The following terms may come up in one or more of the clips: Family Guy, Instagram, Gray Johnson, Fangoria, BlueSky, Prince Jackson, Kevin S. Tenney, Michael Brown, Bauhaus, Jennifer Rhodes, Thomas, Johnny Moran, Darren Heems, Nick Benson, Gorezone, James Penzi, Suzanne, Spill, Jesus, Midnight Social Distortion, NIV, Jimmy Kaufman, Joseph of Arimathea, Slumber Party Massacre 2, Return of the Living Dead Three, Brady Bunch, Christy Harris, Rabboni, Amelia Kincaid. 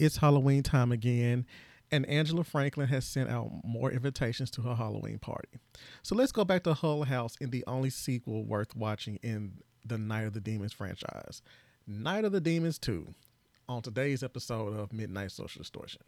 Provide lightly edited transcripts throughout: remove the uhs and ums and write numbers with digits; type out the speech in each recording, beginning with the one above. It's Halloween time again, and Angela Franklin has sent out more invitations to her Halloween party. So let's go back to Hull House in the only sequel worth watching in the Night of the Demons franchise, Night of the Demons 2, on today's episode of Midnight Social Distortion.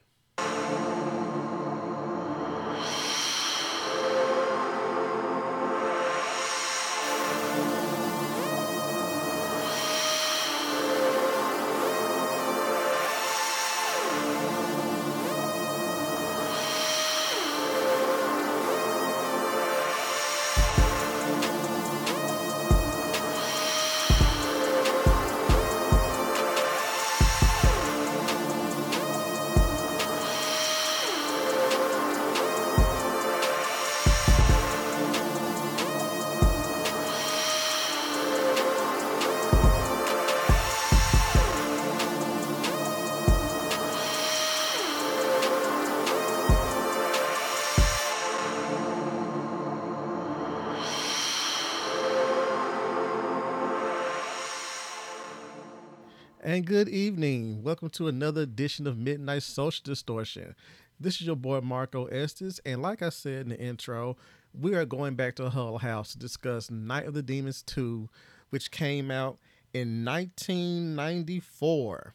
And good evening. Welcome to another edition of Midnight Social Distortion. This is your boy Marco Estes, and like I said in the intro, we are going back to Hull House to discuss Night of the Demons 2, which came out in 1994.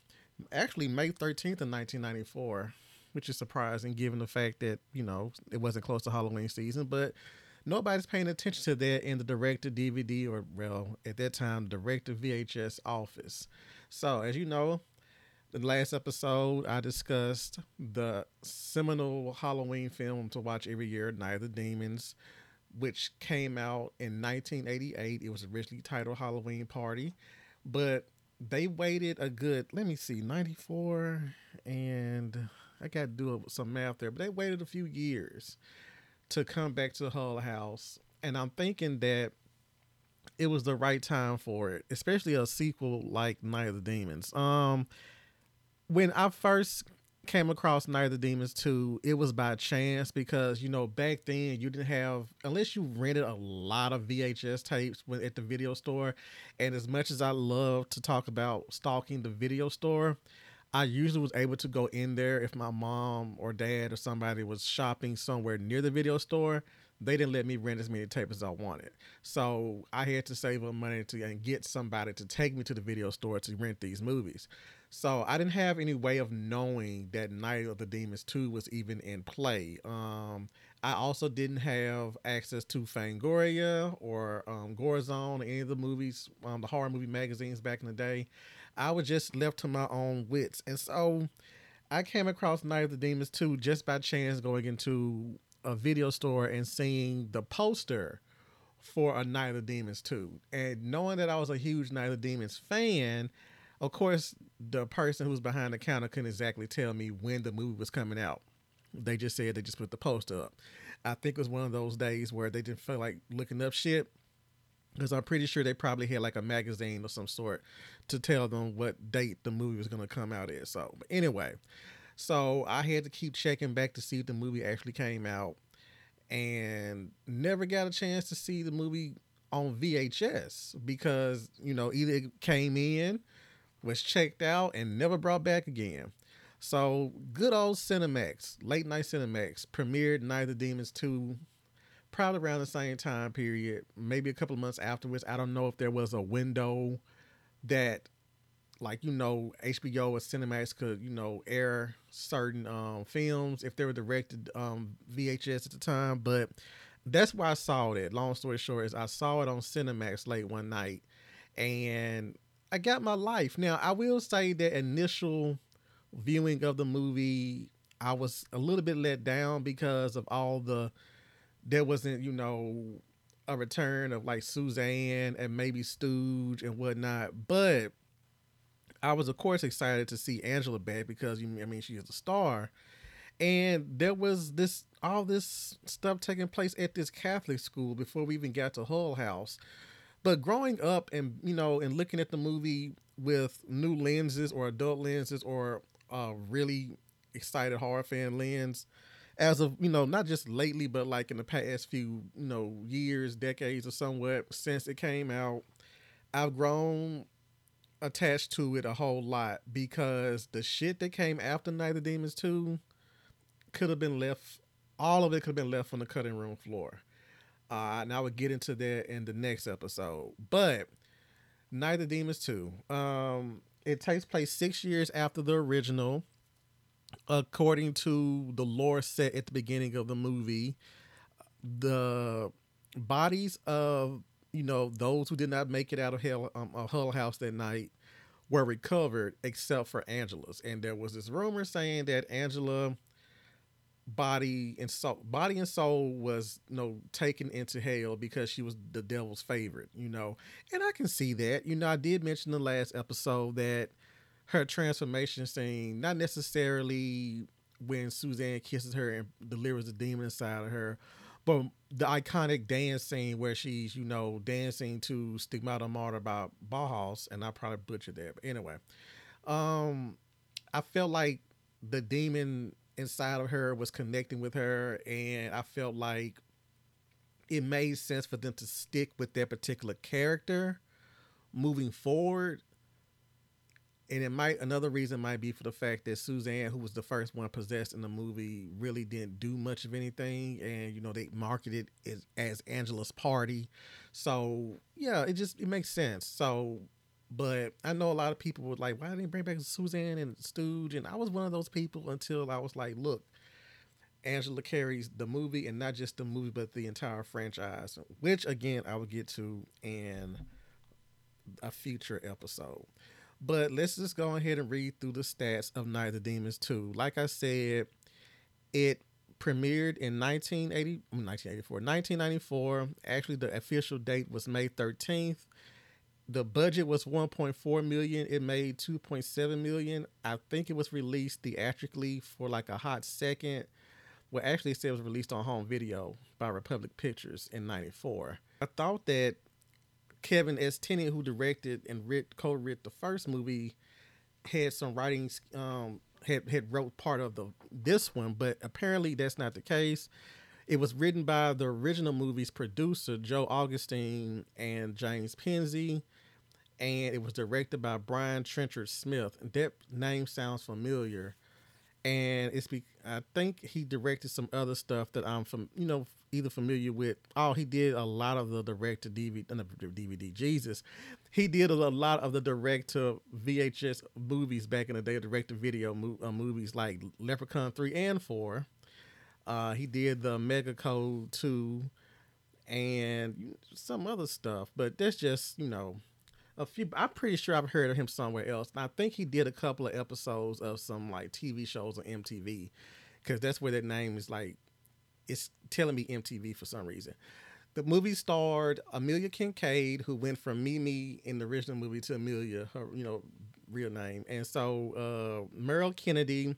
Actually, May 13th of 1994, which is surprising given the fact that, you know, it wasn't close to Halloween season, but nobody's paying attention to that in the direct-to-DVD or, well, at that time, direct-to-VHS office. So, as you know, the last episode I discussed the seminal Halloween film to watch every year, Night of the Demons, which came out in 1988. It was originally titled Halloween Party, but they waited a good, 94, and I got to do some math there, but they waited a few years to come back to Hull House, and I'm thinking that it was the right time for it, especially a sequel like Night of the Demons. When I first came across Night of the Demons 2, it was by chance because, you know, back then you didn't have, unless you rented a lot of VHS tapes at the video store. And as much as I love to talk about stalking the video store, I usually was able to go in there if my mom or dad or somebody was shopping somewhere near the video store. They didn't let me rent as many tapes as I wanted. So I had to save up money and get somebody to take me to the video store to rent these movies. So I didn't have any way of knowing that Night of the Demons 2 was even in play. I also didn't have access to Fangoria or Gorezone or any of the movies, the horror movie magazines back in the day. I was just left to my own wits. And so I came across Night of the Demons 2 just by chance going into a video store and seeing the poster for a Night of the Demons 2. And knowing that I was a huge Night of the Demons fan, of course, the person who was behind the counter couldn't exactly tell me when the movie was coming out. They just said they just put the poster up. I think it was one of those days where they didn't feel like looking up shit, because I'm pretty sure they probably had like a magazine of some sort to tell them what date the movie was going to come out at. So, but anyway, so I had to keep checking back to see if the movie actually came out, and never got a chance to see the movie on VHS because, you know, either it came in, was checked out, and never brought back again. So good old Cinemax, late night Cinemax, premiered Night of the Demons 2 probably around the same time period, maybe a couple of months afterwards. I don't know if there was a window that, like, you know, HBO or Cinemax could, you know, air certain films if they were directed VHS at the time. But that's where I saw it. Long story short is I saw it on Cinemax late one night, and I got my life. Now, I will say that initial viewing of the movie, I was a little bit let down because of all the, there wasn't, you know, a return of like Suzanne and maybe Stooge and whatnot. But I was, of course, excited to see Angela back because, I mean, she is a star. And there was this, all this stuff taking place at this Catholic school before we even got to Hull House. But growing up and, you know, and looking at the movie with new lenses or adult lenses or a really excited horror fan lens, as of, you know, not just lately, but like in the past few, you know, years, decades or somewhat since it came out, I've grown attached to it a whole lot because the shit that came after Night of the Demons 2 could have been left, all of it could have been left on the cutting room floor. And I would get into that in the next episode. But Night of the Demons 2, it takes place 6 years after the original, according to the lore set at the beginning of the movie. The bodies of, you know, those who did not make it out of hell, Hull House that night were recovered except for Angela's. And there was this rumor saying that Angela's body and soul was, you know, taken into hell because she was the devil's favorite, you know. And I can see that. You know, I did mention in the last episode that her transformation scene, not necessarily when Suzanne kisses her and delivers the demon inside of her, but the iconic dance scene where she's, you know, dancing to Stigmata Mortem by Bauhaus, and I probably butchered that. But anyway, I felt like the demon inside of her was connecting with her, and I felt like it made sense for them to stick with that particular character moving forward. And it might, another reason might be for the fact that Suzanne, who was the first one possessed in the movie, really didn't do much of anything. And, you know, they marketed it as Angela's party. So, yeah, it makes sense. So, but I know a lot of people were like, why didn't they bring back Suzanne and Stooge? And I was one of those people until I was like, look, Angela carries the movie, and not just the movie, but the entire franchise, which, again, I will get to in a future episode. But let's just go ahead and read through the stats of Night of the Demons 2. Like I said, it premiered in 1994. Actually, the official date was May 13th. The budget was $1.4 million. It made $2.7 million. I think it was released theatrically for like a hot second. Well, actually, it said it was released on home video by Republic Pictures in 94. I thought that Kevin S. Tenney, who directed and co-wrote the first movie, had some writings, had wrote part of this one, but apparently that's not the case. It was written by the original movie's producer, Joe Augustine and James Penzi, and it was directed by Brian Trenchard Smith. That name sounds familiar, and I think he directed some other stuff that I'm either familiar with. Oh, he did a lot of the He did a lot of the direct to VHS movies back in the day, direct to video movies like Leprechaun 3 and 4. He did the Mega Code 2 and some other stuff, but that's just, you know, a few. I'm pretty sure I've heard of him somewhere else. And I think he did a couple of episodes of some like TV shows on MTV, because that's where that name is like. It's telling me MTV for some reason. The movie starred Amelia Kincaid, who went from Mimi in the original movie to Amelia, her, you know, real name. And so Merle Kennedy,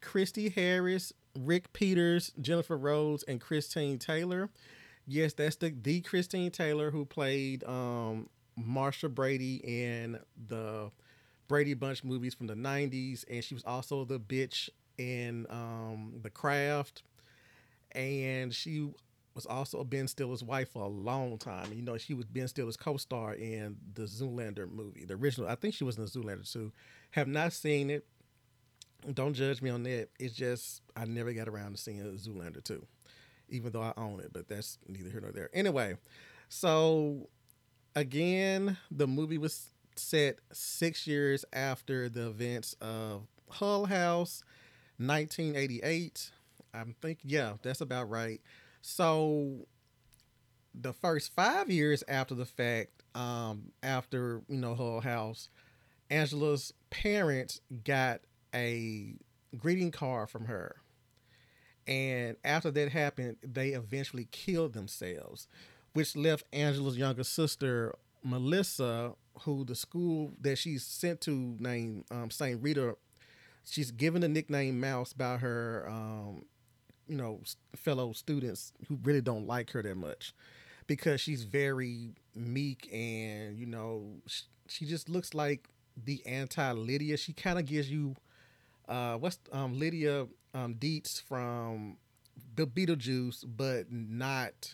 Christy Harris, Rick Peters, Jennifer Rhodes, and Christine Taylor. Yes, that's the Christine Taylor who played Marsha Brady in the Brady Bunch movies from the 90s. And she was also the bitch in The Craft. And she was also Ben Stiller's wife for a long time. You know, she was Ben Stiller's co-star in the Zoolander movie, the original. I think she was in the Zoolander 2. Have not seen it. Don't judge me on that. It's just I never got around to seeing Zoolander 2, even though I own it. But that's neither here nor there. Anyway, so again, the movie was set 6 years after the events of Hull House, 1988. I'm thinking, yeah, that's about right. So the first 5 years after the fact, after, you know, Hull House, Angela's parents got a greeting card from her. And after that happened, they eventually killed themselves, which left Angela's younger sister, Melissa, who the school that she's sent to named Saint Rita, she's given the nickname Mouse by her, you know, fellow students who really don't like her that much because she's very meek and, you know, she just looks like the anti-Lydia. She kind of gives you, Lydia Dietz from the Beetlejuice, but not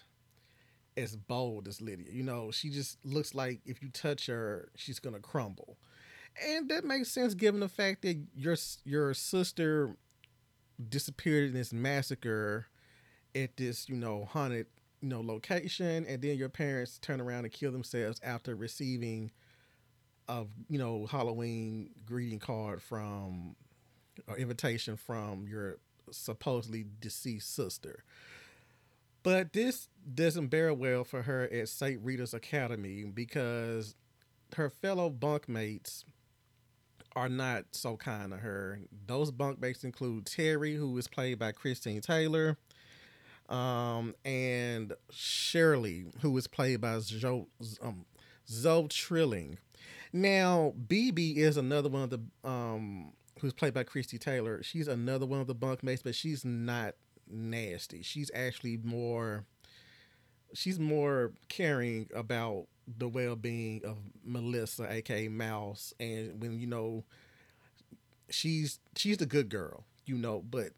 as bold as Lydia. You know, she just looks like if you touch her, she's going to crumble. And that makes sense given the fact that your sister disappeared in this massacre at this, you know, haunted, you know, location, and then your parents turn around and kill themselves after receiving a, you know, Halloween greeting card from, or invitation from your supposedly deceased sister. But this doesn't bear well for her at Saint Rita's Academy, because her fellow bunkmates are not so kind to her. Those bunkmates include Terry, who is played by Christine Taylor, and Shirley, who is played by Zoe Trilling. Now, BB is another one of the who's played by Christy Taylor. She's another one of the bunkmates, but she's not nasty. She's actually more, she's more caring about the well-being of Melissa, aka Mouse. And when, you know, she's the good girl, you know. But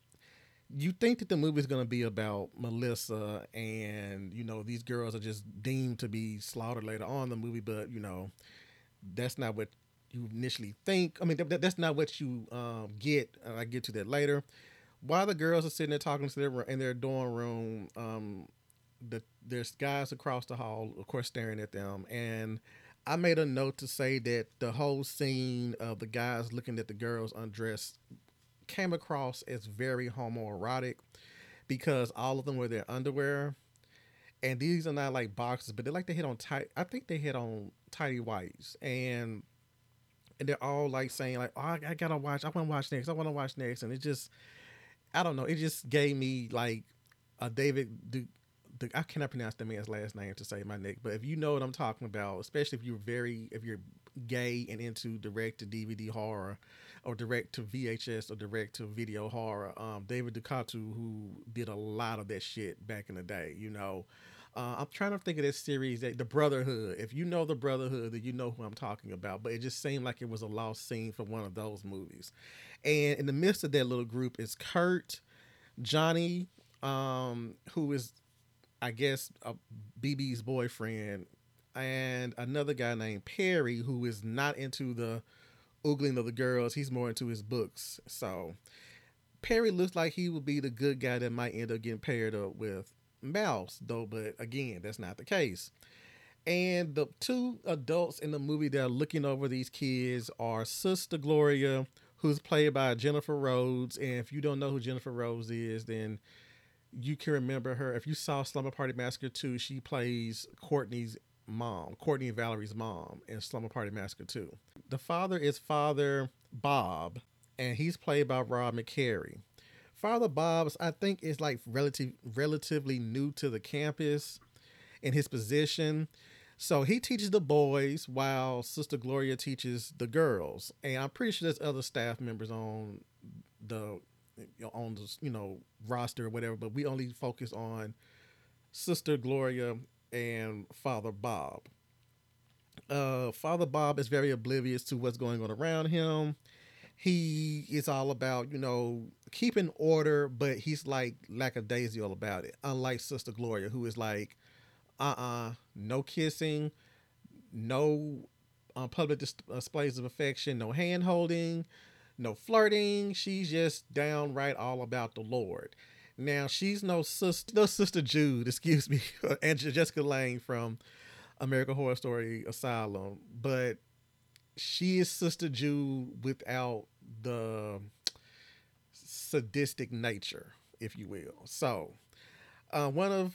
you think that the movie's going to be about Melissa and, you know, these girls are just deemed to be slaughtered later on in the movie, but, you know, that's not what you initially think. I mean, that's not what you get. I get to that later. While the girls are sitting there talking to their in their dorm room, there's guys across the hall, of course, staring at them. And I made a note to say that the whole scene of the guys looking at the girls undressed came across as very homoerotic, because all of them were their underwear. And these are not like boxers, but they like to hit on tight. I think they hit on tighty whites, and they're all like saying like, "Oh, I gotta watch. I want to watch next. I want to watch next." And it just, I don't know. It just gave me like a I cannot pronounce the man's last name to save my neck, but if you know what I'm talking about, especially if you're gay and into direct to DVD horror or direct to VHS or direct to video horror, David Duchovny, who did a lot of that shit back in the day, you know. I'm trying to think of this series, The Brotherhood. If you know The Brotherhood, then you know who I'm talking about. But it just seemed like it was a lost scene for one of those movies. And in the midst of that little group is Kurt, Johnny, who is, I guess, BB's boyfriend, and another guy named Perry, who is not into the oogling of the girls. He's more into his books. So Perry looks like he would be the good guy that might end up getting paired up with Mouse, though, but again, that's not the case. And the two adults in the movie that are looking over these kids are Sister Gloria, who's played by Jennifer Rhodes. And if you don't know who Jennifer Rhodes is, then you can remember her. If you saw Slumber Party Massacre 2, she plays Courtney's mom, Courtney and Valerie's mom in Slumber Party Massacre 2. The father is Father Bob, and he's played by Rob McCary. Father Bob's, I think, is like relatively new to the campus in his position. So he teaches the boys while Sister Gloria teaches the girls. And I'm pretty sure there's other staff members on the you know, roster or whatever, but we only focus on Sister Gloria and Father Bob. Father Bob is very oblivious to what's going on around him. He is all about, you know, keeping order, but he's like lackadaisical about it. Unlike Sister Gloria, who is like, no kissing, no public displays of affection, no hand holding, no flirting. She's just downright all about the Lord. Now, she's no Sister Jude, excuse me, Angela Jessica Lange from American Horror Story Asylum, but she is Sister Jude without the sadistic nature, if you will. So one of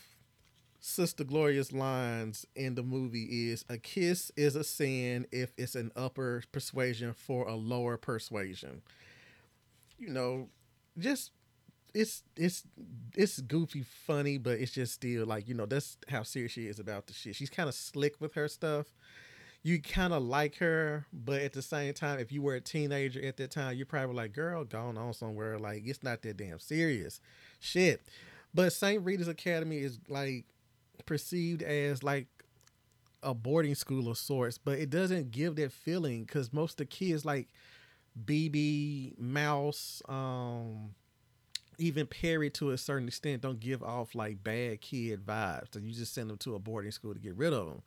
Sister Gloria's lines in the movie is, "A kiss is a sin if it's an upper persuasion for a lower persuasion." You know, just it's goofy funny, but it's just still like, you know, that's how serious she is about the shit. She's kind of slick with her stuff. You kind of like her, but at the same time, if you were a teenager at that time, you're probably like, girl, gone on somewhere. Like, it's not that damn serious shit. But St. Rita's Academy is like perceived as like a boarding school of sorts, but it doesn't give that feeling, because most of the kids like BB, Mouse, even Perry to a certain extent, don't give off like bad kid vibes. So you just send them to a boarding school to get rid of them.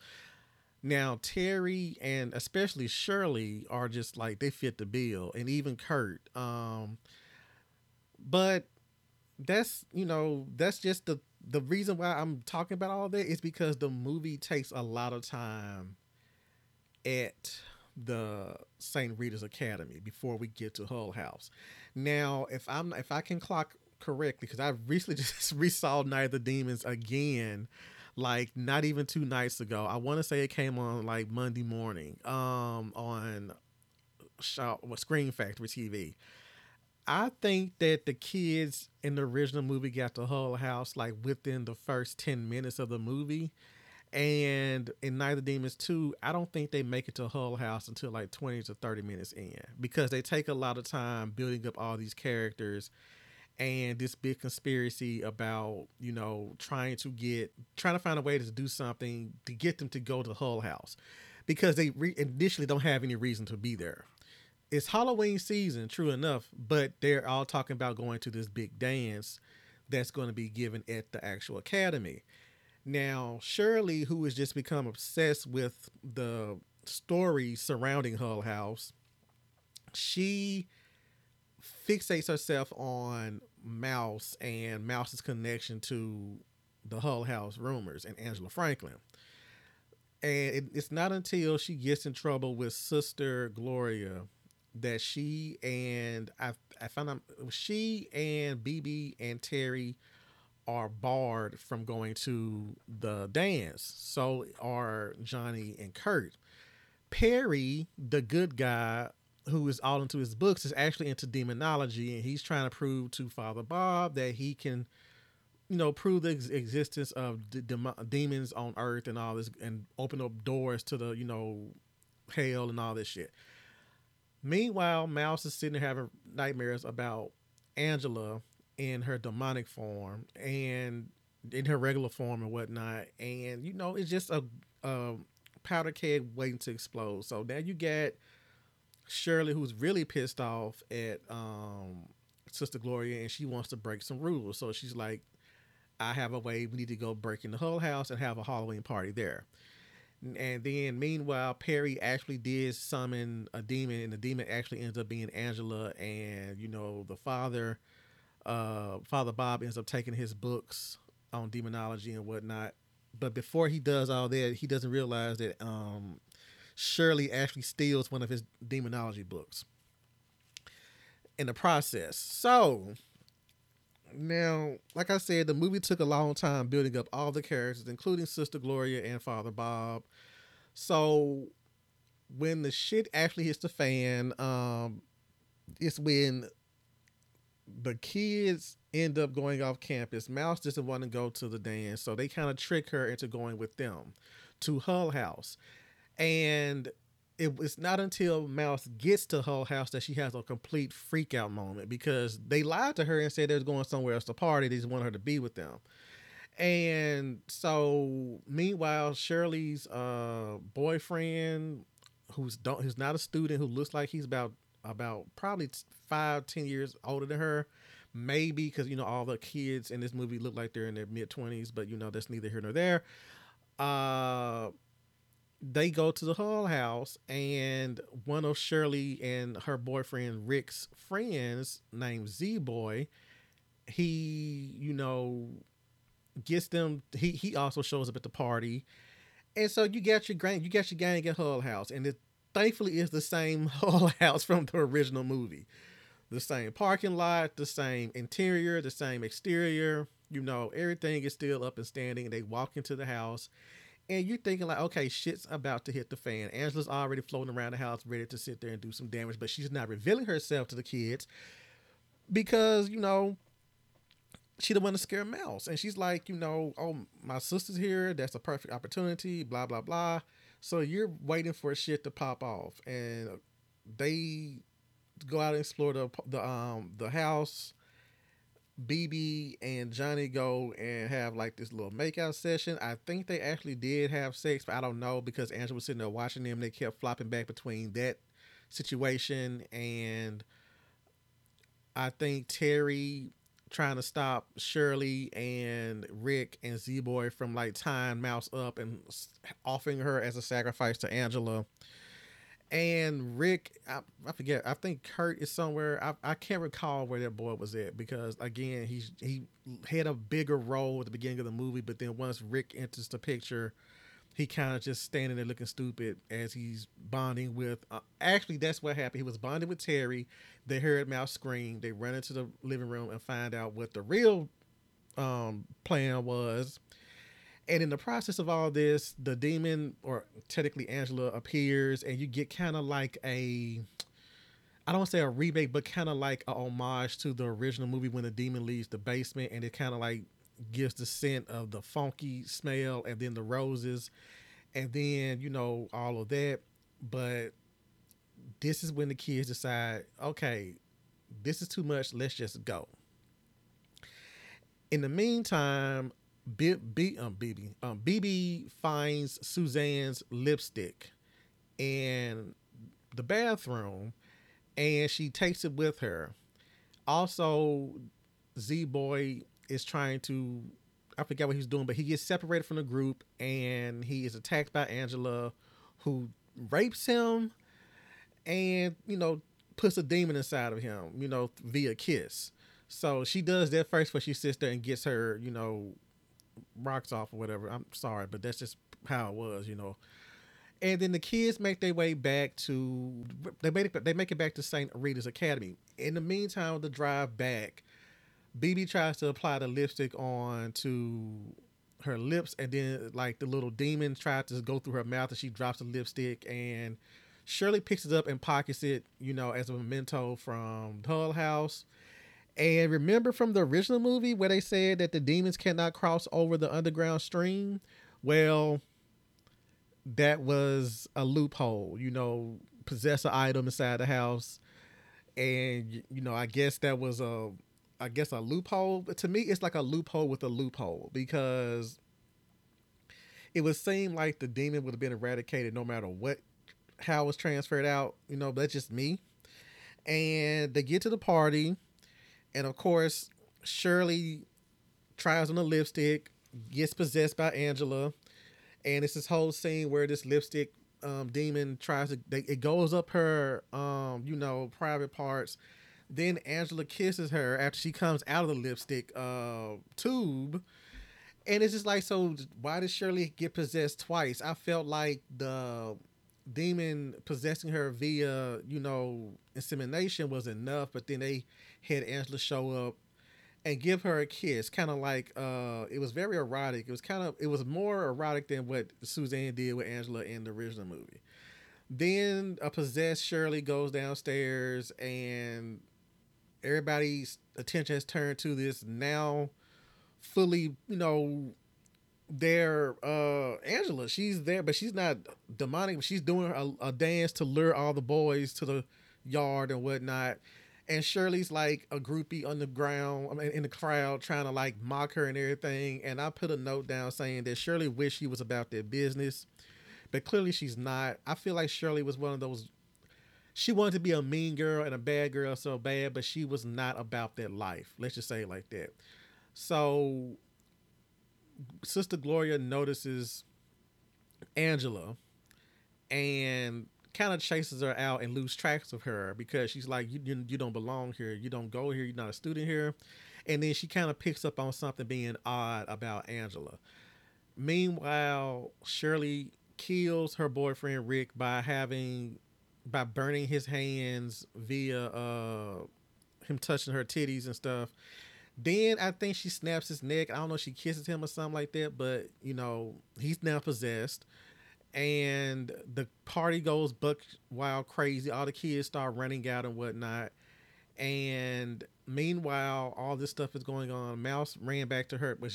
Now, Terry and especially Shirley are just like, they fit the bill, and even Kurt. But that's, you know, that's just the reason why I'm talking about all that is because the movie takes a lot of time at the Saint Rita's Academy before we get to Hull House. Now, if I can clock correctly, because I recently just resaw Night of the Demons again, like not even 2 nights ago. I want to say it came on like Monday morning on Screen Factory TV. I think that the kids in the original movie got to Hull House like within the first 10 minutes of the movie. And in Night of the Demons 2, I don't think they make it to Hull House until like 20 to 30 minutes in, because they take a lot of time building up all these characters and this big conspiracy about, you know, trying to find a way to do something to get them to go to Hull House, because they initially don't have any reason to be there. It's Halloween season, true enough, but they're all talking about going to this big dance that's going to be given at the actual academy. Now, Shirley, who has just become obsessed with the story surrounding Hull House, she fixates herself on Mouse and Mouse's connection to the Hull House rumors and Angela Franklin. And it's not until she gets in trouble with Sister Gloria that she and BB and Terry are barred from going to the dance. So are Johnny and Kurt. Perry, the good guy, who is all into his books, is actually into demonology, and he's trying to prove to Father Bob that he can, you know, prove the existence of demons on Earth and all this, and open up doors to the, you know, hell and all this shit. Meanwhile, Mouse is sitting there having nightmares about Angela in her demonic form and in her regular form and whatnot, and, you know, it's just a powder keg waiting to explode. So now you got Shirley, who's really pissed off at Sister Gloria, and she wants to break some rules. So she's like, I have a way. We need to go break in the Hull House and have a Halloween party there. And then meanwhile, Perry actually did summon a demon, and the demon actually ends up being Angela. And, you know, the Father Bob ends up taking his books on demonology and whatnot. But before he does all that, he doesn't realize that Shirley actually steals one of his demonology books in the process. So now, like I said, the movie took a long time building up all the characters, including Sister Gloria and Father Bob. So when the shit actually hits the fan, it's when the kids end up going off campus. Mouse doesn't want to go to the dance, so they kind of trick her into going with them to Hull House. And it was not until Mouse gets to Hull House that she has a complete freak out moment, because they lied to her and said they was going somewhere else to party. They just wanted her to be with them. And so meanwhile, Shirley's boyfriend, who's not a student, who looks like he's about probably 5-10 years older than her, maybe, because, you know, all the kids in this movie look like they're in their mid-20s, but, you know, that's neither here nor there. They go to the Hull House, and one of Shirley and her boyfriend Rick's friends, named Z-Boy, he, you know, gets them. He also shows up at the party, and so you got your gang at Hull House, and it thankfully is the same Hull House from the original movie, the same parking lot, the same interior, the same exterior. You know, everything is still up and standing. And they walk into the house. And you're thinking like, okay, shit's about to hit the fan. Angela's already floating around the house, ready to sit there and do some damage, but she's not revealing herself to the kids because, you know, she didn't want to scare Mouse. And she's like, you know, oh, my sister's here. That's a perfect opportunity, blah, blah, blah. So you're waiting for shit to pop off. And they go out and explore the house. BB and Johnny go and have like this little makeout session. I think they actually did have sex, but I don't know, because Angela was sitting there watching them. They kept flopping back between that situation and I think Terry trying to stop Shirley and Rick and Z-Boy from like tying Mouse up and offering her as a sacrifice to Angela. And Rick, I forget, I think Kurt is somewhere. I can't recall where that boy was at because, again, he had a bigger role at the beginning of the movie, but then once Rick enters the picture, he kind of just standing there looking stupid as he's bonding with... actually, that's what happened. He was bonding with Terry. They heard Mouse scream. They run into the living room and find out what the real plan was. And in the process of all this, the demon, or technically Angela, appears, and you get kind of like a... I don't want to say a remake, but kind of like a homage to the original movie when the demon leaves the basement, and it kind of like... gives the scent of the funky smell and then the roses and then, you know, all of that. But this is when the kids decide, okay, this is too much. Let's just go. In the meantime, BB finds Suzanne's lipstick in the bathroom and she takes it with her. Also, Z-Boy is trying to, I forget what he's doing, but he gets separated from the group and he is attacked by Angela, who rapes him and, you know, puts a demon inside of him, you know, via kiss. So she does that first for she sits there and gets her, you know, rocks off or whatever. I'm sorry, but that's just how it was, you know. And then the kids make their way back to, they make it back to Saint Rita's Academy. In the meantime, on the drive back, BB tries to apply the lipstick on to her lips, and then like the little demon tried to go through her mouth and she drops the lipstick, and Shirley picks it up and pockets it, you know, as a memento from Hull House. And remember from the original movie where they said that the demons cannot cross over the underground stream? Well, that was a loophole, you know, possess an item inside the house. And, you know, I guess that was a loophole. But to me, it's like a loophole with a loophole, because it would seem like the demon would have been eradicated no matter what, how it was transferred out, you know, but that's just me. And they get to the party. And of course, Shirley tries on the lipstick, gets possessed by Angela. And it's this whole scene where this lipstick demon tries to, it goes up her, you know, private parts. Then Angela kisses her after she comes out of the lipstick tube. And it's just like, so why did Shirley get possessed twice? I felt like the demon possessing her via, you know, insemination was enough. But then they had Angela show up and give her a kiss. Kind of like, it was very erotic. It was more erotic than what Suzanne did with Angela in the original movie. Then a possessed Shirley goes downstairs and... everybody's attention has turned to this now fully, you know, their Angela. She's there, but she's not demonic. She's doing a dance to lure all the boys to the yard and whatnot. And Shirley's like a groupie on the ground, I mean, in the crowd, trying to like mock her and everything. And I put a note down saying that Shirley wished she was about their business, but clearly she's not. I feel like Shirley was one of those. She wanted to be a mean girl and a bad girl so bad, but she was not about that life. Let's just say it like that. So Sister Gloria notices Angela and kind of chases her out and loses track of her because she's like, you don't belong here. You don't go here. You're not a student here. And then she kind of picks up on something being odd about Angela. Meanwhile, Shirley kills her boyfriend, Rick, by burning his hands via him touching her titties and stuff. Then I think she snaps his neck. I don't know if she kisses him or something like that, but, you know, he's now possessed. And the party goes buck wild crazy. All the kids start running out and whatnot. And meanwhile, all this stuff is going on. Mouse ran back to her. When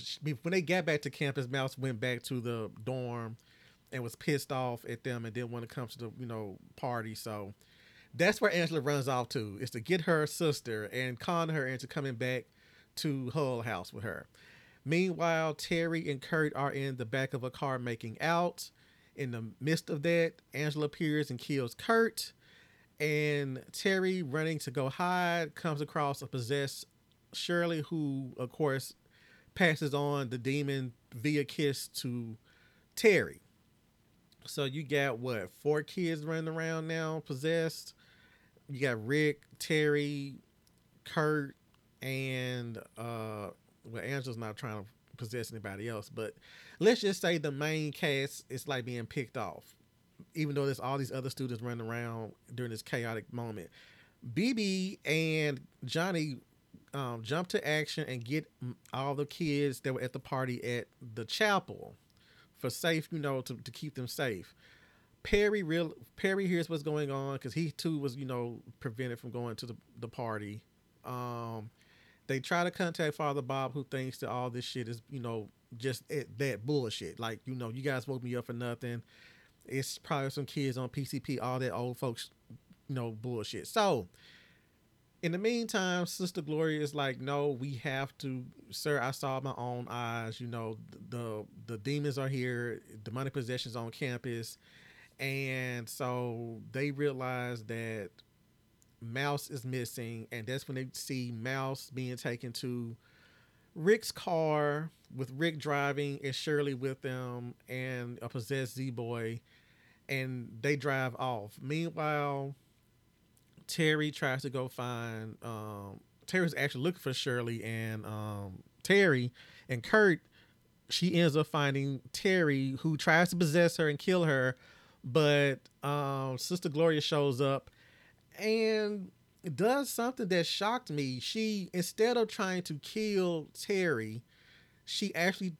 they got back to campus, Mouse went back to the dorm and was pissed off at them and didn't want to come to the, you know, party. So that's where Angela runs off to, is to get her sister and con her into coming back to Hull House with her. Meanwhile, Terry and Kurt are in the back of a car making out. In the midst of that, Angela appears and kills Kurt. And Terry, running to go hide, comes across a possessed Shirley, who of course passes on the demon via kiss to Terry. So you got what, 4 kids running around now possessed. You got Rick, Terry, Kurt, and well, Angela's not trying to possess anybody else, but let's just say the main cast is like being picked off, even though there's all these other students running around during this chaotic moment. BB and Johnny jump to action and get all the kids that were at the party at the chapel for safe, you know, to keep them safe. Perry hears what's going on because he too was, you know, prevented from going to the party. They try to contact Father Bob, who thinks that all this shit is, you know, just that bullshit. Like, you know, you guys woke me up for nothing. It's probably some kids on PCP, all that old folks, you know, bullshit. So in the meantime, Sister Gloria is like, no, we have to, sir, I saw my own eyes, you know, the demons are here, demonic possessions on campus. And so they realize that Mouse is missing, and that's when they see Mouse being taken to Rick's car with Rick driving and Shirley with them and a possessed Z-Boy, and they drive off. Meanwhile, Terry tries to go find Terry's actually looking for Shirley and Terry and Kurt. She ends up finding Terry, who tries to possess her and kill her, but Sister Gloria shows up and does something that shocked me. She, instead of trying to kill Terry, she actually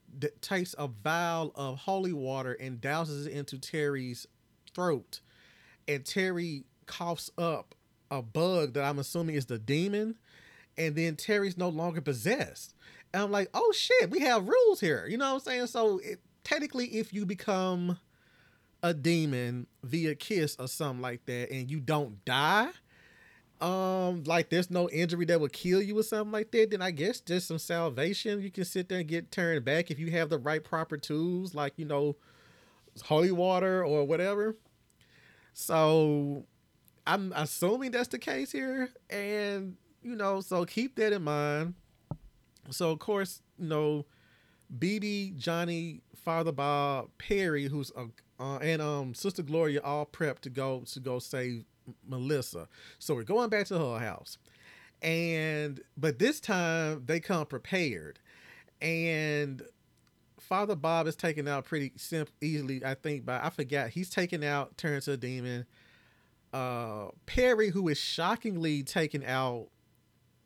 takes a vial of holy water and douses it into Terry's throat. And Terry coughs up a bug that I'm assuming is the demon. And then Terry's no longer possessed. And I'm like, oh shit, we have rules here. You know what I'm saying? So technically, if you become a demon via kiss or something like that and you don't die, like there's no injury that would kill you or something like that, then I guess just some salvation. You can sit there and get turned back if you have the right proper tools, like, you know, holy water or whatever. So I'm assuming that's the case here, and, you know, so keep that in mind. So of course, you know, BB, Johnny, Father Bob, Perry, who's a and Sister Gloria all prepped to go save Melissa. So we're going back to Hull House, but this time they come prepared, and Father Bob is taken out pretty easily, I think. But I forgot, he's taken out, turns to a demon. Perry, who is shockingly taken out,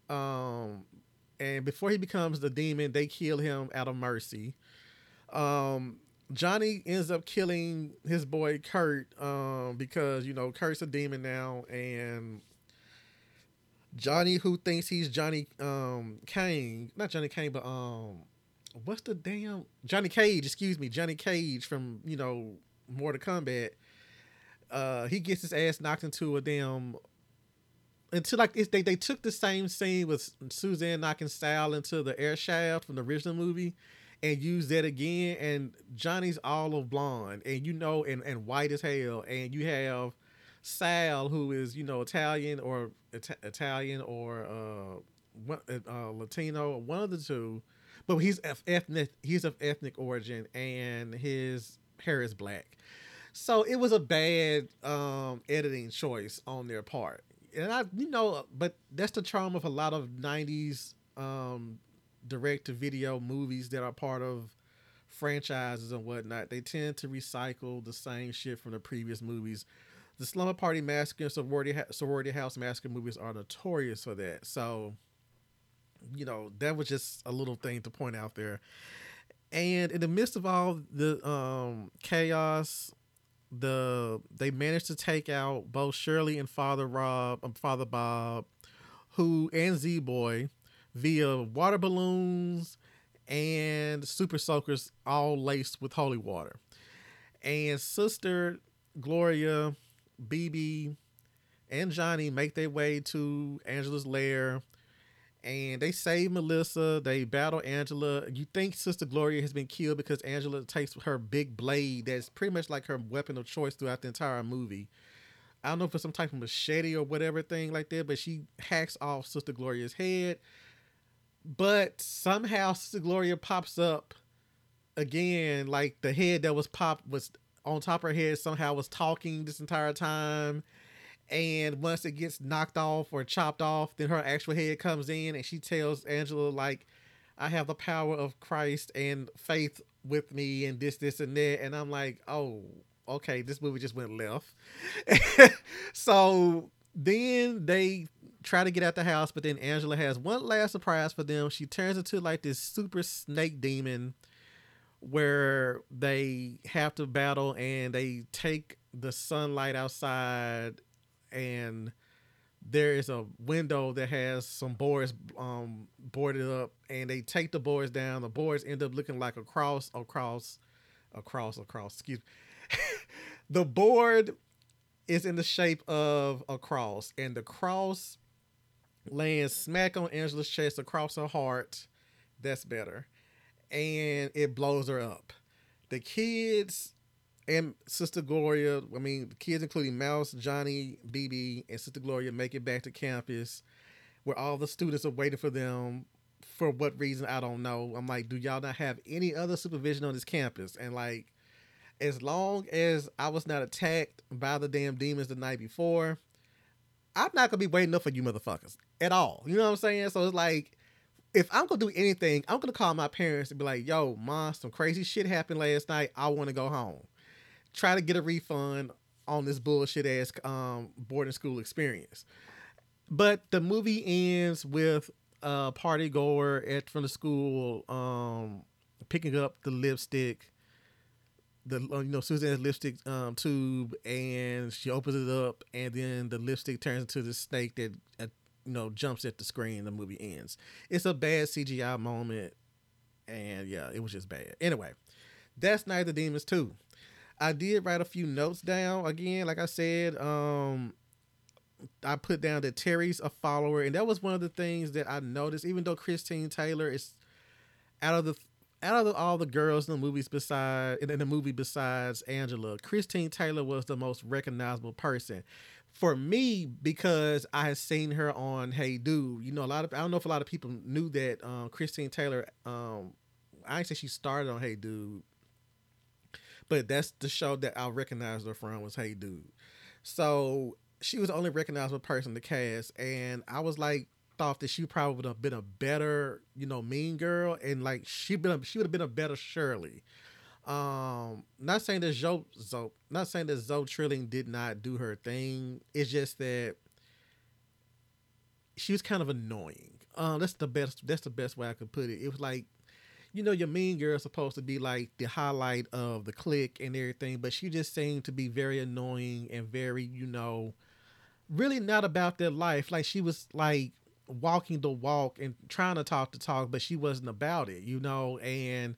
and before he becomes the demon, they kill him out of mercy. Johnny ends up killing his boy Kurt, because, you know, Kurt's a demon now, and Johnny, who thinks he's Johnny Cage, Johnny Cage from, you know, Mortal Kombat, he gets his ass knocked into a damn, until like they took the same scene with Suzanne knocking Sal into the air shaft from the original movie and use that again. And Johnny's all of blonde and, you know, and white as hell. And you have Sal, who is, you know, Italian or Latino, one of the two, but he's of ethnic origin, and his hair is black. So it was a bad editing choice on their part. And I, you know, but that's the charm of a lot of 90s, direct-to-video movies that are part of franchises and whatnot. They tend to recycle the same shit from the previous movies. The Slumber Party Massacre and Sorority House Massacre movies are notorious for that. So, you know, that was just a little thing to point out there. And in the midst of all the chaos, they managed to take out both Shirley and Father Bob, who, and Z-Boy, via water balloons and super soakers, all laced with holy water. And Sister Gloria, BB, and Johnny make their way to Angela's lair, and they save Melissa. They battle Angela. You think Sister Gloria has been killed because Angela takes her big blade that's pretty much like her weapon of choice throughout the entire movie. I don't know if it's some type of machete or whatever thing like that, but she hacks off Sister Gloria's head. But somehow Sister Gloria pops up again, like the head that was popped was on top of her head somehow was talking this entire time. And once it gets knocked off or chopped off, then her actual head comes in and she tells Angela, like, I have the power of Christ and faith with me and this, and that. And I'm like, oh, okay, this movie just went left. So then they try to get out the house, but then Angela has one last surprise for them. She turns into like this super snake demon where they have to battle, and they take the sunlight outside, and there is a window that has some boards boarded up, and they take the boards down. The boards end up looking like a cross. Excuse me. The board is in the shape of a cross, and the cross lands smack on Angela's chest across her heart. That's better. And it blows her up. The kids and Sister Gloria, the kids including Mouse, Johnny, BB, and Sister Gloria make it back to campus where all the students are waiting for them. For what reason, I don't know. I'm like, do y'all not have any other supervision on this campus? And like, as long as I was not attacked by the damn demons the night before, I'm not going to be waiting up for you motherfuckers at all. You know what I'm saying? So it's like, if I'm going to do anything, I'm going to call my parents and be like, yo, Mom, some crazy shit happened last night. I want to go home. Try to get a refund on this bullshit-ass boarding school experience. But the movie ends with a party-goer from the school picking up the lipstick, Suzanne's lipstick tube, and she opens it up, and then the lipstick turns into this snake that... jumps at the screen. The movie ends. It's a bad CGI moment, and yeah, it was just bad. Anyway, that's Night of the Demons 2. I did write a few notes down. Again, like I said, I put down that Terry's a follower, and that was one of the things that I noticed. Even though Christine Taylor is out of all the girls in the movies besides Angela, Christine Taylor was the most recognizable person. For me, because I had seen her on Hey Dude, I don't know if a lot of people knew that Christine Taylor, I ain't say she started on Hey Dude, but that's the show that I recognized her from was Hey Dude. So she was the only recognizable person in the cast, and I was like, thought that she probably would have been a better, mean girl, and like she would have been a better Shirley. Not saying that Zoe Trilling did not do her thing. It's just that she was kind of annoying. That's the best way I could put it. It was like, your mean girl is supposed to be like the highlight of the clique and everything, but she just seemed to be very annoying and very, really not about their life. Like she was like walking the walk and trying to talk the talk, but she wasn't about it, and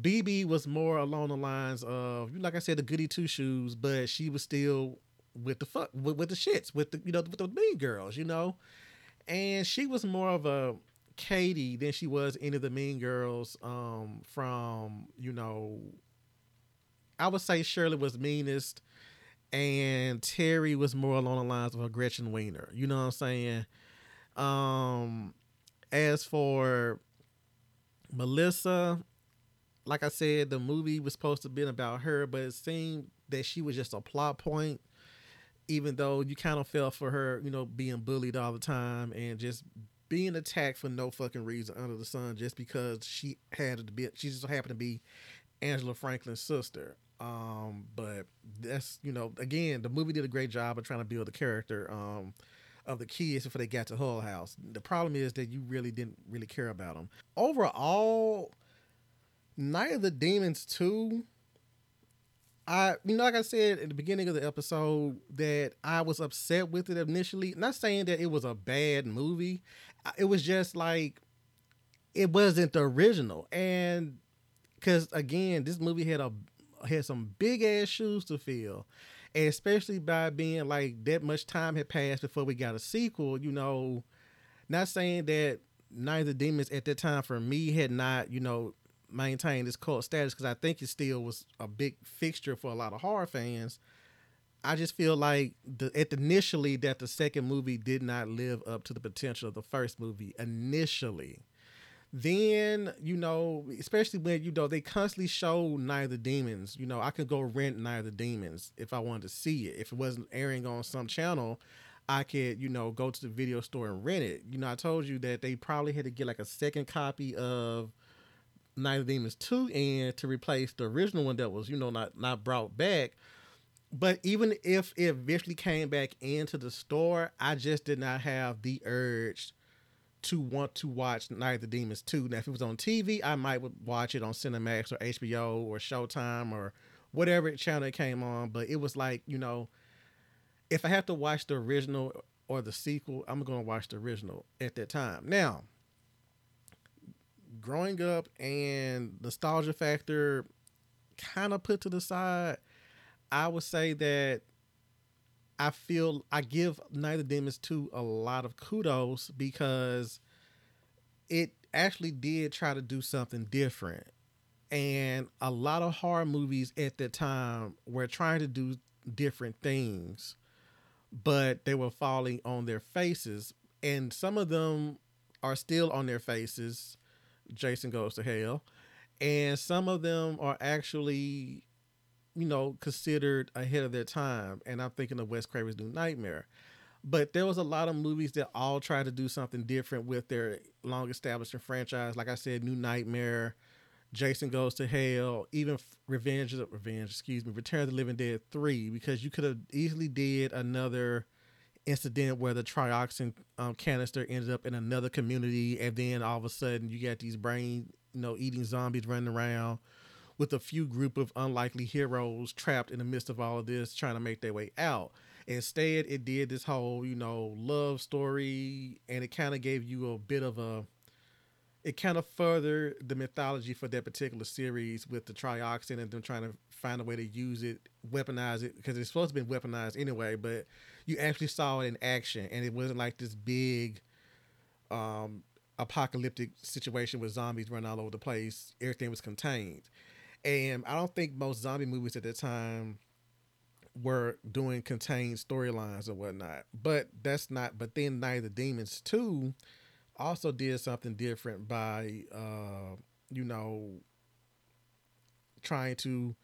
BB was more along the lines of, like I said, the goody two shoes, but she was still with the shits, with the mean girls, and she was more of a Katie than she was any of the mean girls. I would say Shirley was meanest, and Terry was more along the lines of a Gretchen Wiener. You know what I'm saying? As for Melissa, like I said, the movie was supposed to have been about her, but it seemed that she was just a plot point, even though you kind of felt for her, being bullied all the time and just being attacked for no fucking reason under the sun, just because she just happened to be Angela Franklin's sister. But that's, again, the movie did a great job of trying to build the character, of the kids before they got to Hull House. The problem is that you really didn't really care about them. Overall, Night of the Demons 2, like I said at the beginning of the episode, that I was upset with it initially. Not saying that it was a bad movie. It was just like, it wasn't the original. And because, again, this movie had some big-ass shoes to fill. And especially by being like that much time had passed before we got a sequel, Not saying that Night of the Demons at that time for me had not, maintain this cult status, because I think it still was a big fixture for a lot of horror fans. I just feel like initially that the second movie did not live up to the potential of the first movie initially. Then, you know, especially when, you know, they constantly show Night of the Demons. You know, I could go rent Night of the Demons if I wanted to see it. If it wasn't airing on some channel, I could, you know, go to the video store and rent it. You know, I told you that they probably had to get like a second copy of Night of the Demons 2 and to replace the original one that was, you know, not brought back. But even if it eventually came back into the store, I just did not have the urge to want to watch Night of the Demons 2. Now, if it was on TV, I might watch it on Cinemax or HBO or Showtime or whatever channel it came on. But it was like, you know, if I have to watch the original or the sequel, I'm going to watch the original at that time. Now, growing up and nostalgia factor kind of put to the side, I would say that I feel I give Night of the Demons 2 a lot of kudos because it actually did try to do something different. And a lot of horror movies at the time were trying to do different things, but they were falling on their faces. And some of them are still on their faces. Jason Goes to Hell. And some of them are actually, you know, considered ahead of their time. And I'm thinking of Wes Craven's New Nightmare. But there was a lot of movies that all tried to do something different with their long-established franchise. Like I said, New Nightmare, Jason Goes to Hell, even Return of the Living Dead 3, because you could have easily did another incident where the trioxin canister ended up in another community, and then all of a sudden you got these brain, you know, eating zombies running around with a few group of unlikely heroes trapped in the midst of all of this trying to make their way out. Instead, it did this whole, you know, love story, and it kind of gave you a bit of a, it kind of furthered the mythology for that particular series with the trioxin and them trying to find a way to use it, weaponize it, because it's supposed to be weaponized anyway, but you actually saw it in action, and it wasn't like this big apocalyptic situation with zombies running all over the place. Everything was contained. And I don't think most zombie movies at the time were doing contained storylines or whatnot, but then Night of the Demons 2 also did something different by, you know, trying to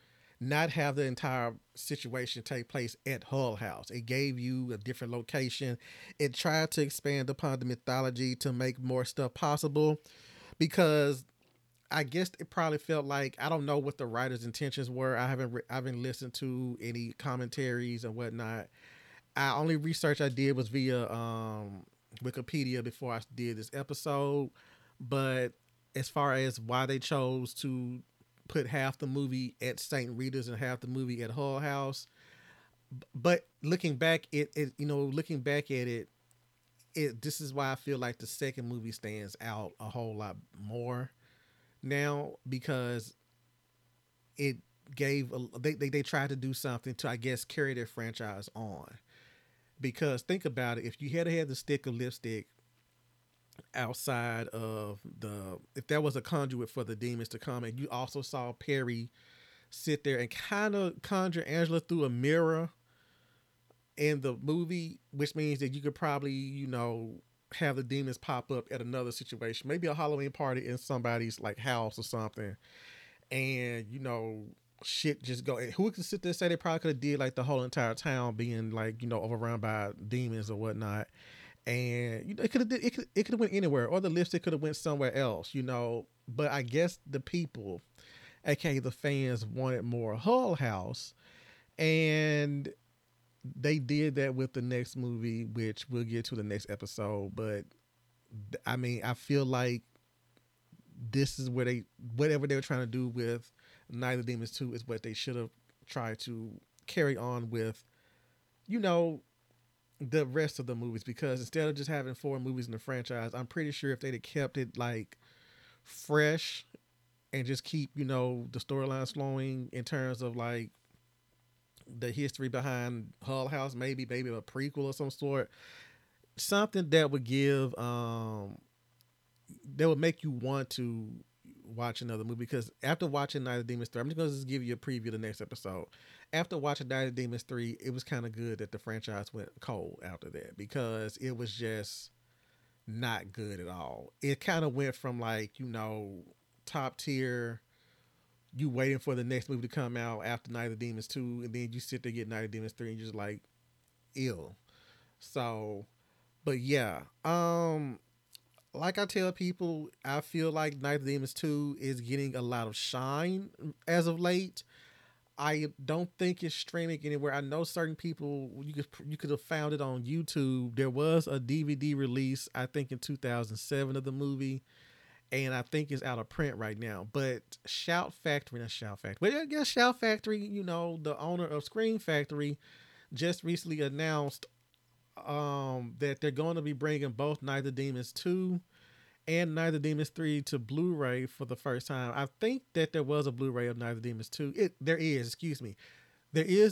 not have the entire situation take place at Hull House. It gave you a different location. It tried to expand upon the mythology to make more stuff possible, because I guess it probably felt like, I don't know what the writer's intentions were. I haven't listened to any commentaries or whatnot. I only research I did was via Wikipedia before I did this episode. But as far as why they chose to put half the movie at Saint Rita's and half the movie at Hull House, but looking back, this is why I feel like the second movie stands out a whole lot more now, because it gave they tried to do something to, I guess, carry their franchise on. Because think about it, if you had the stick of lipstick outside of if that was a conduit for the demons to come, and you also saw Perry sit there and kind of conjure Angela through a mirror in the movie, which means that you could probably, you know, have the demons pop up at another situation, maybe a Halloween party in somebody's like house or something, and, you know, shit just go. And who could sit there and say they probably could have did like the whole entire town being like, you know, overrun by demons or whatnot. And, you know, it could have went anywhere, or the lipstick could have went somewhere else, you know. But I guess the people, aka the fans, wanted more Hull House, and they did that with the next movie, which we'll get to the next episode. But I mean, I feel like this is where whatever they were trying to do with Night of the Demons 2 is what they should have tried to carry on with, you know, the rest of the movies. Because instead of just having four movies in the franchise, I'm pretty sure if they'd have kept it like fresh and just keep, you know, the storylines flowing in terms of like the history behind Hull House, maybe a prequel of some sort, something that would give, that would make you want to watch another movie. Because after watching Night of the Demons 3, I'm just going to give you a preview of the next episode. After watching Night of the Demons 3, it was kind of good that the franchise went cold after that, because it was just not good at all. It kind of went from like, you know, top tier, you waiting for the next movie to come out after Night of the Demons 2, and then you sit there and get Night of the Demons 3 and you're just like, ill. So, but yeah, like I tell people, I feel like Night of the Demons 2 is getting a lot of shine as of late. I don't think it's streaming anywhere. I know certain people, you could have found it on YouTube. There was a DVD release, I think in 2007, of the movie, and I think it's out of print right now. But Shout Factory, you know, the owner of Screen Factory, just recently announced that they're going to be bringing both Night of the Demons 2 and Night of the Demons 3 to Blu-ray for the first time. I think that there was a Blu-ray of Night of the Demons 2. There is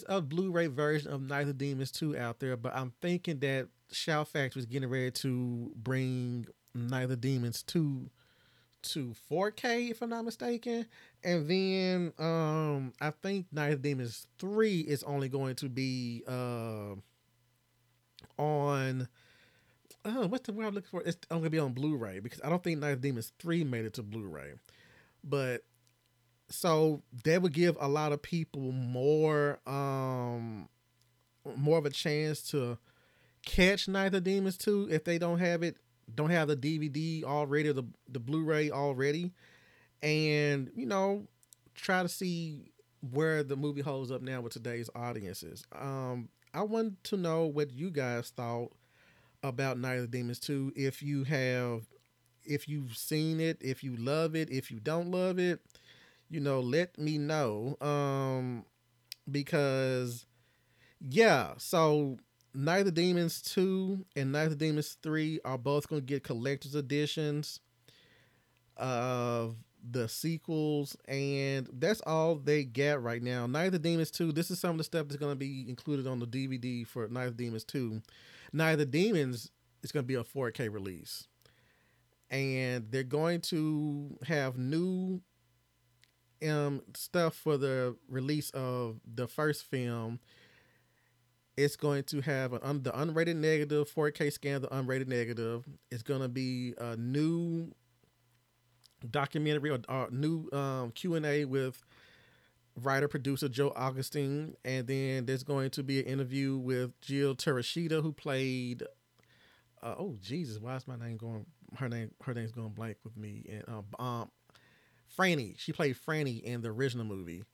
a Blu-ray version of Night of the Demons 2 out there, but I'm thinking that Shout Factory is getting ready to bring Night of the Demons 2 to 4K, if I'm not mistaken. And then I think Night of the Demons 3 is only going to be on... Oh, what's the word I'm looking for? I'm gonna be on Blu-ray, because I don't think Night of the Demons 3 made it to Blu-ray. But so that would give a lot of people more of a chance to catch Night of the Demons 2 if they don't have the DVD already, or the Blu-ray already, and you know, try to see where the movie holds up now with today's audiences. I wanted to know what you guys thought about Night of the Demons 2, if you've seen it, if you love it, if you don't love it, you know, let me know. Because yeah, so Night of the Demons 2 and Night of the Demons 3 are both going to get collector's editions of the sequels, and that's all they got right now. Night of the Demons 2, this is some of the stuff that's going to be included on the DVD for Night of the Demons 2. Night of the Demons is going to be a 4K release, and they're going to have new stuff for the release of the first film. It's going to have the unrated negative 4K scan of the unrated negative. It's going to be a new documentary, or new Q&A with writer producer Joe Augustine, and then there's going to be an interview with Jill Tereshita, who played her name's going blank with me, and Franny. She played Franny in the original movie.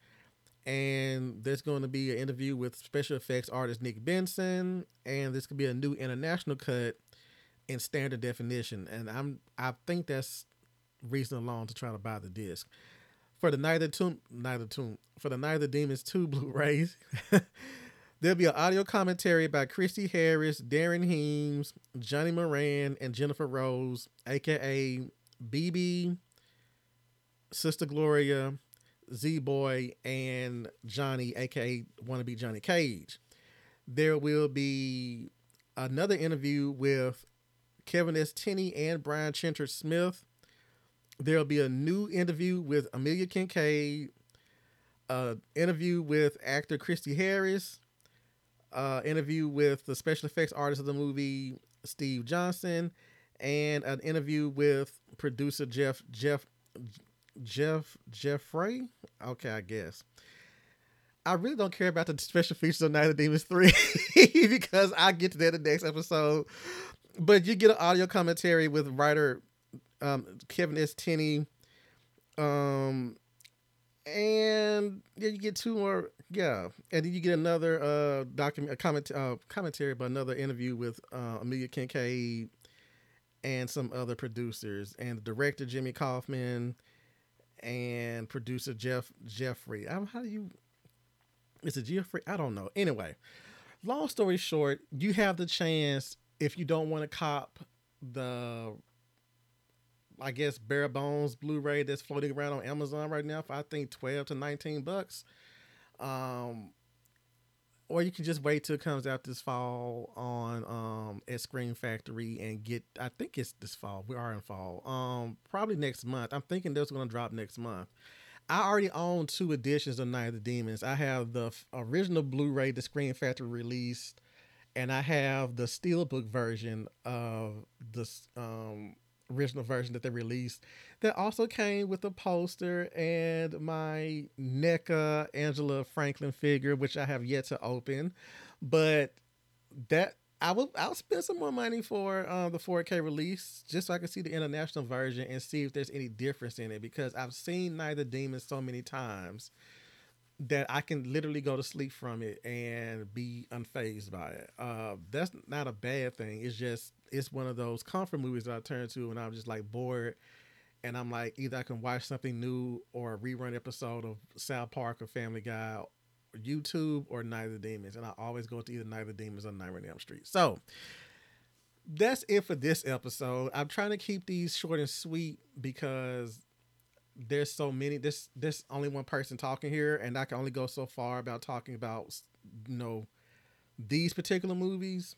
And there's going to be an interview with special effects artist Nick Benson, and this could be a new international cut in standard definition, and I think that's reason alone to try to buy the disc. For the Night of the Demons 2 Blu-rays, there'll be an audio commentary by Christy Harris, Darren Heems, Johnny Moran, and Jennifer Rhodes, aka BB, Sister Gloria, Z-Boy, and Johnny, aka wannabe Johnny Cage. There will be another interview with Kevin S. Tenney and Brian Trenchard Smith. There'll be a new interview with Amelia Kincaid, interview with actor Christy Harris, interview with the special effects artist of the movie, Steve Johnson, and an interview with producer Jeffrey. Okay, I guess. I really don't care about the special features of Night of the Demons 3 because I get to that in the next episode. But you get an audio commentary with writer Kevin S. Tenney, and yeah, you get two more, yeah, and then you get another commentary, but another interview with Amelia Kincaid and some other producers, and director Jimmy Kaufman and producer Jeffrey. Is it Jeffrey? I don't know. Anyway, long story short, you have the chance, if you don't want to cop the, I guess, bare bones Blu-ray that's floating around on Amazon right now for, I think, $12 to $19. Or you can just wait till it comes out this fall on at Screen Factory and get, I think it's this fall. We are in fall. Probably next month. I'm thinking that's going to drop next month. I already own two editions of Night of the Demons. I have the original Blu-ray the Screen Factory released, and I have the steelbook version of the original version that they released that also came with a poster and my NECA Angela Franklin figure, which I have yet to open, but that I'll spend some more money for the 4K release just so I can see the international version and see if there's any difference in it, because I've seen Night of the Demons so many times that I can literally go to sleep from it and be unfazed by it. That's not a bad thing. It's just, it's one of those comfort movies that I turn to when I'm just like bored and I'm like, either I can watch something new or a rerun episode of South Park or Family Guy, or YouTube, or Night of the Demons. And I always go to either Night of the Demons or Nightmare on Elm Street. So that's it for this episode. I'm trying to keep these short and sweet because there's so many, there's only one person talking here and I can only go so far about talking about, you know, these particular movies,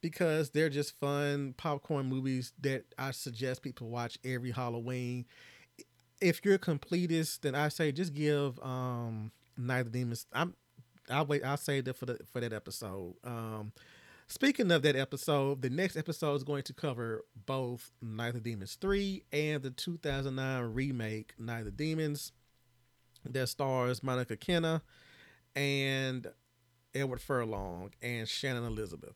because they're just fun popcorn movies that I suggest people watch every Halloween. If you're a completist, then I say just give Night of the Demons. I'll save that for that episode. Speaking of that episode, the next episode is going to cover both Night of the Demons 3 and the 2009 remake Night of the Demons that stars Monica Kenna and Edward Furlong and Shannon Elizabeth.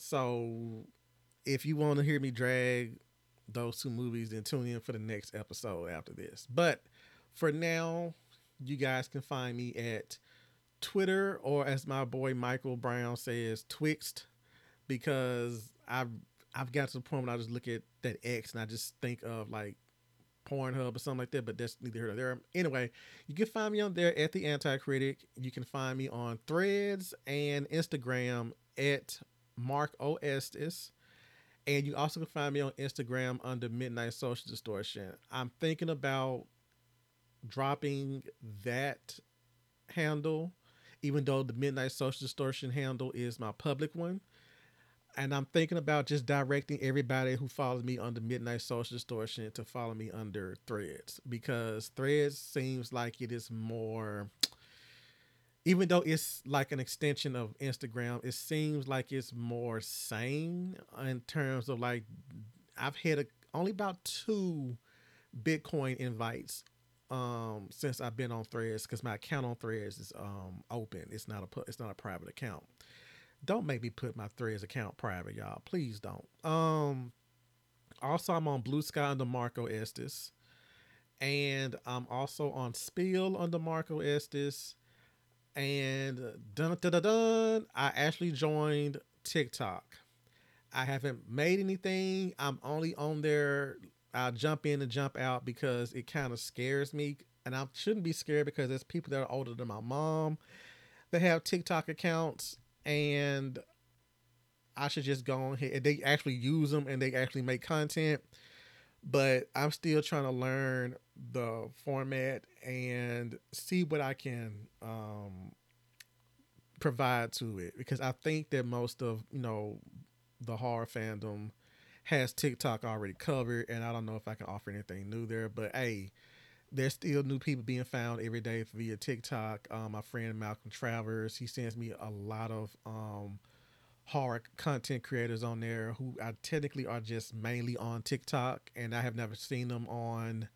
So if you want to hear me drag those two movies, then tune in for the next episode after this. But for now, you guys can find me at Twitter, or as my boy Michael Brown says, Twixt, because I've got to the point when I just look at that X and I just think of like Pornhub or something like that, but that's neither here nor there. Anyway, you can find me on there at The Anticritic. You can find me on Threads and Instagram at Mark Oestis, and you also can find me on Instagram under Midnight Social Distortion. I'm thinking about dropping that handle, even though the Midnight Social Distortion handle is my public one. And I'm thinking about just directing everybody who follows me under Midnight Social Distortion to follow me under Threads, because Threads seems like it is more, even though it's like an extension of Instagram, it seems like it's more sane in terms of like, I've had only about 2 Bitcoin invites since I've been on Threads, because my account on Threads is open. It's not a private account. Don't make me put my Threads account private, y'all. Please don't. Also, I'm on Blue Sky under Marco Estes, and I'm also on Spill under Marco Estes. And I actually joined TikTok. I haven't made anything. I'm only on there. I'll jump in and jump out because it kind of scares me, and I shouldn't be scared because there's people that are older than my mom that have TikTok accounts, and I should just go on here. They actually use them and they actually make content, but I'm still trying to learn the format and see what I can provide to it, because I think that most of, you know, the horror fandom has TikTok already covered, and I don't know if I can offer anything new there. But hey, there's still new people being found every day via TikTok. My friend Malcolm Travers, he sends me a lot of horror content creators on there who I technically are just mainly on TikTok, and I have never seen them on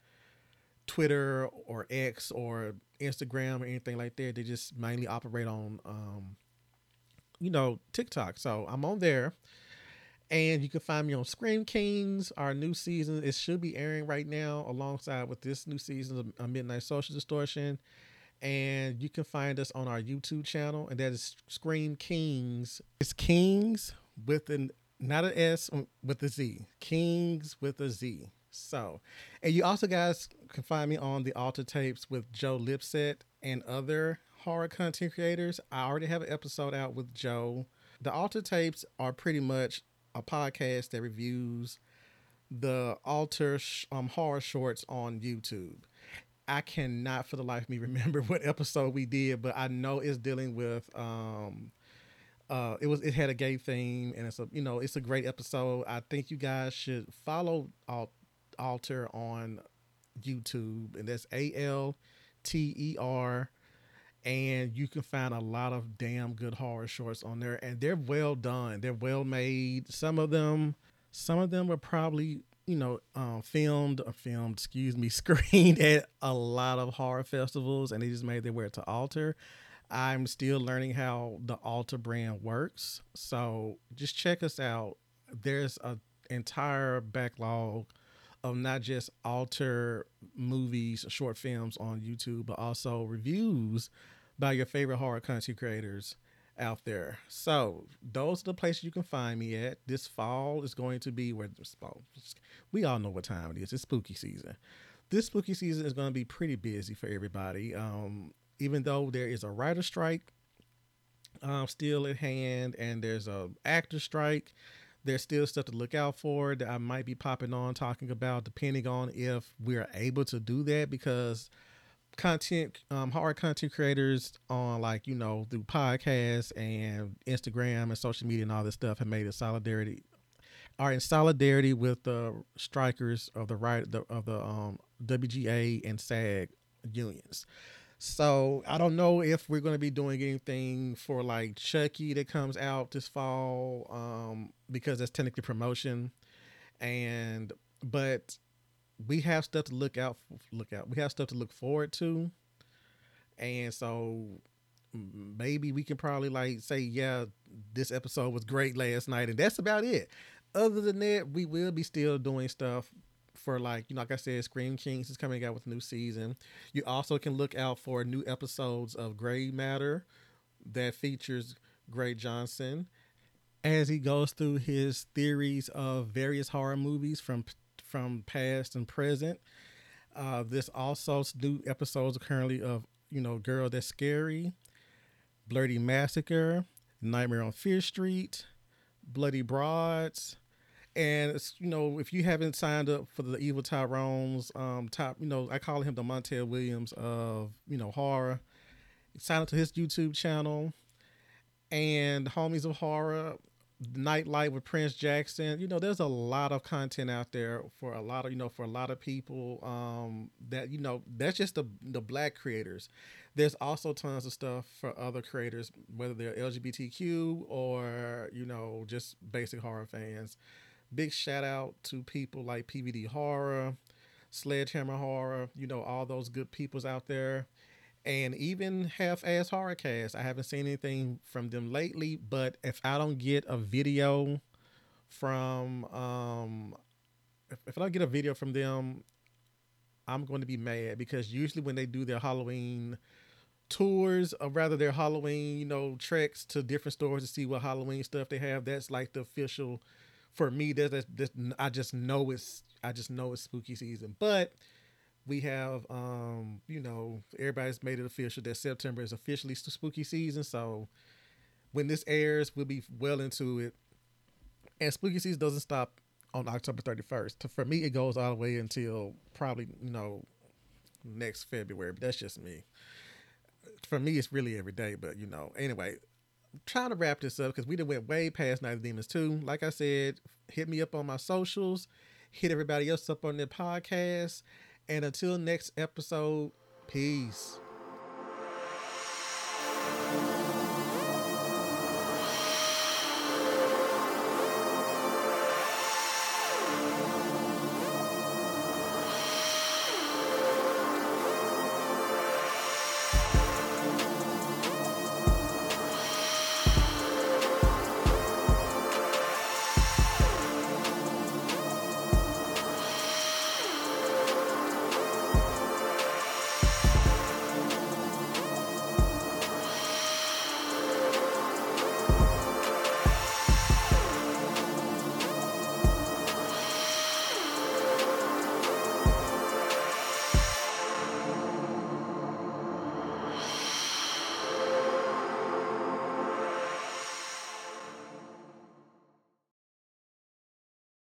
Twitter or X or Instagram or anything like that. They just mainly operate on you know, TikTok. So I'm on there. And you can find me on Scream Kings, our new season. It should be airing right now alongside with this new season of Midnight Social Distortion. And you can find us on our YouTube channel, and that is Scream Kings. It's Kings with not an S, with a Z. Kings with a Z. So, and you also guys can find me on the Alter Tapes with Joe Lipset and other horror content creators. I already have an episode out with Joe. The Alter Tapes are pretty much a podcast that reviews the alter horror shorts on YouTube. I cannot for the life of me remember what episode we did, but I know it's dealing with it had a gay theme, and it's a, you know, it's a great episode. I think you guys should follow Alter on YouTube, and that's ALTER. And you can find a lot of damn good horror shorts on there, and they're well done. They're well made. Some of them are probably, screened at a lot of horror festivals, and they just made their way to Alter. I'm still learning how the Alter brand works. So just check us out. There's an entire backlog of not just Alter movies, short films on YouTube, but also reviews by your favorite horror content creators out there. So those are the places you can find me at. This fall is going to be where we all know what time it is. It's spooky season. This spooky season is going to be pretty busy for everybody. Even though there is a writer strike still at hand, and there's a actor strike, there's still stuff to look out for that I might be popping on talking about, depending on if we're able to do that, because horror content creators on through podcasts and Instagram and social media and all this stuff have made are in solidarity with the strikers of the WGA and SAG unions. So I don't know if we're going to be doing anything for Chucky that comes out this fall, because that's technically promotion. But we have stuff to look out. We have stuff to look forward to. And so maybe we can probably say, yeah, this episode was great last night, and that's about it. Other than that, we will be still doing stuff for like I said, Scream Kings is coming out with a new season. You also can look out for new episodes of Grey Matter that features Gray Johnson as he goes through his theories of various horror movies from past and present. This also new episodes currently of Girl That's Scary, Bloody Massacre, Nightmare on Fear Street, Bloody Broads. And, if you haven't signed up for the Evil Tyrone's I call him the Montel Williams of, horror, sign up to his YouTube channel. And Homies of Horror, Nightlight with Prince Jackson. There's a lot of content out there for a lot of people, that's just the Black creators. There's also tons of stuff for other creators, whether they're LGBTQ or, just basic horror fans. Big shout out to people like PVD Horror, Sledgehammer Horror, all those good peoples out there. And even Half-Ass Horrorcast. I haven't seen anything from them lately, but if I don't get a video from them, I'm going to be mad, because usually when they do their Halloween tours, or rather their Halloween, treks to different stores to see what Halloween stuff they have, that's like the official. For me, I just know it's spooky season. But we have, everybody's made it official that September is officially spooky season. So when this airs, we'll be well into it. And spooky season doesn't stop on October 31st. For me, it goes all the way until probably, next February. But that's just me. For me, it's really every day. But, anyway. Trying to wrap this up, because we done went way past Night of the Demons 2. Like I said, hit me up on my socials, hit everybody else up on their podcast, and until next episode, peace.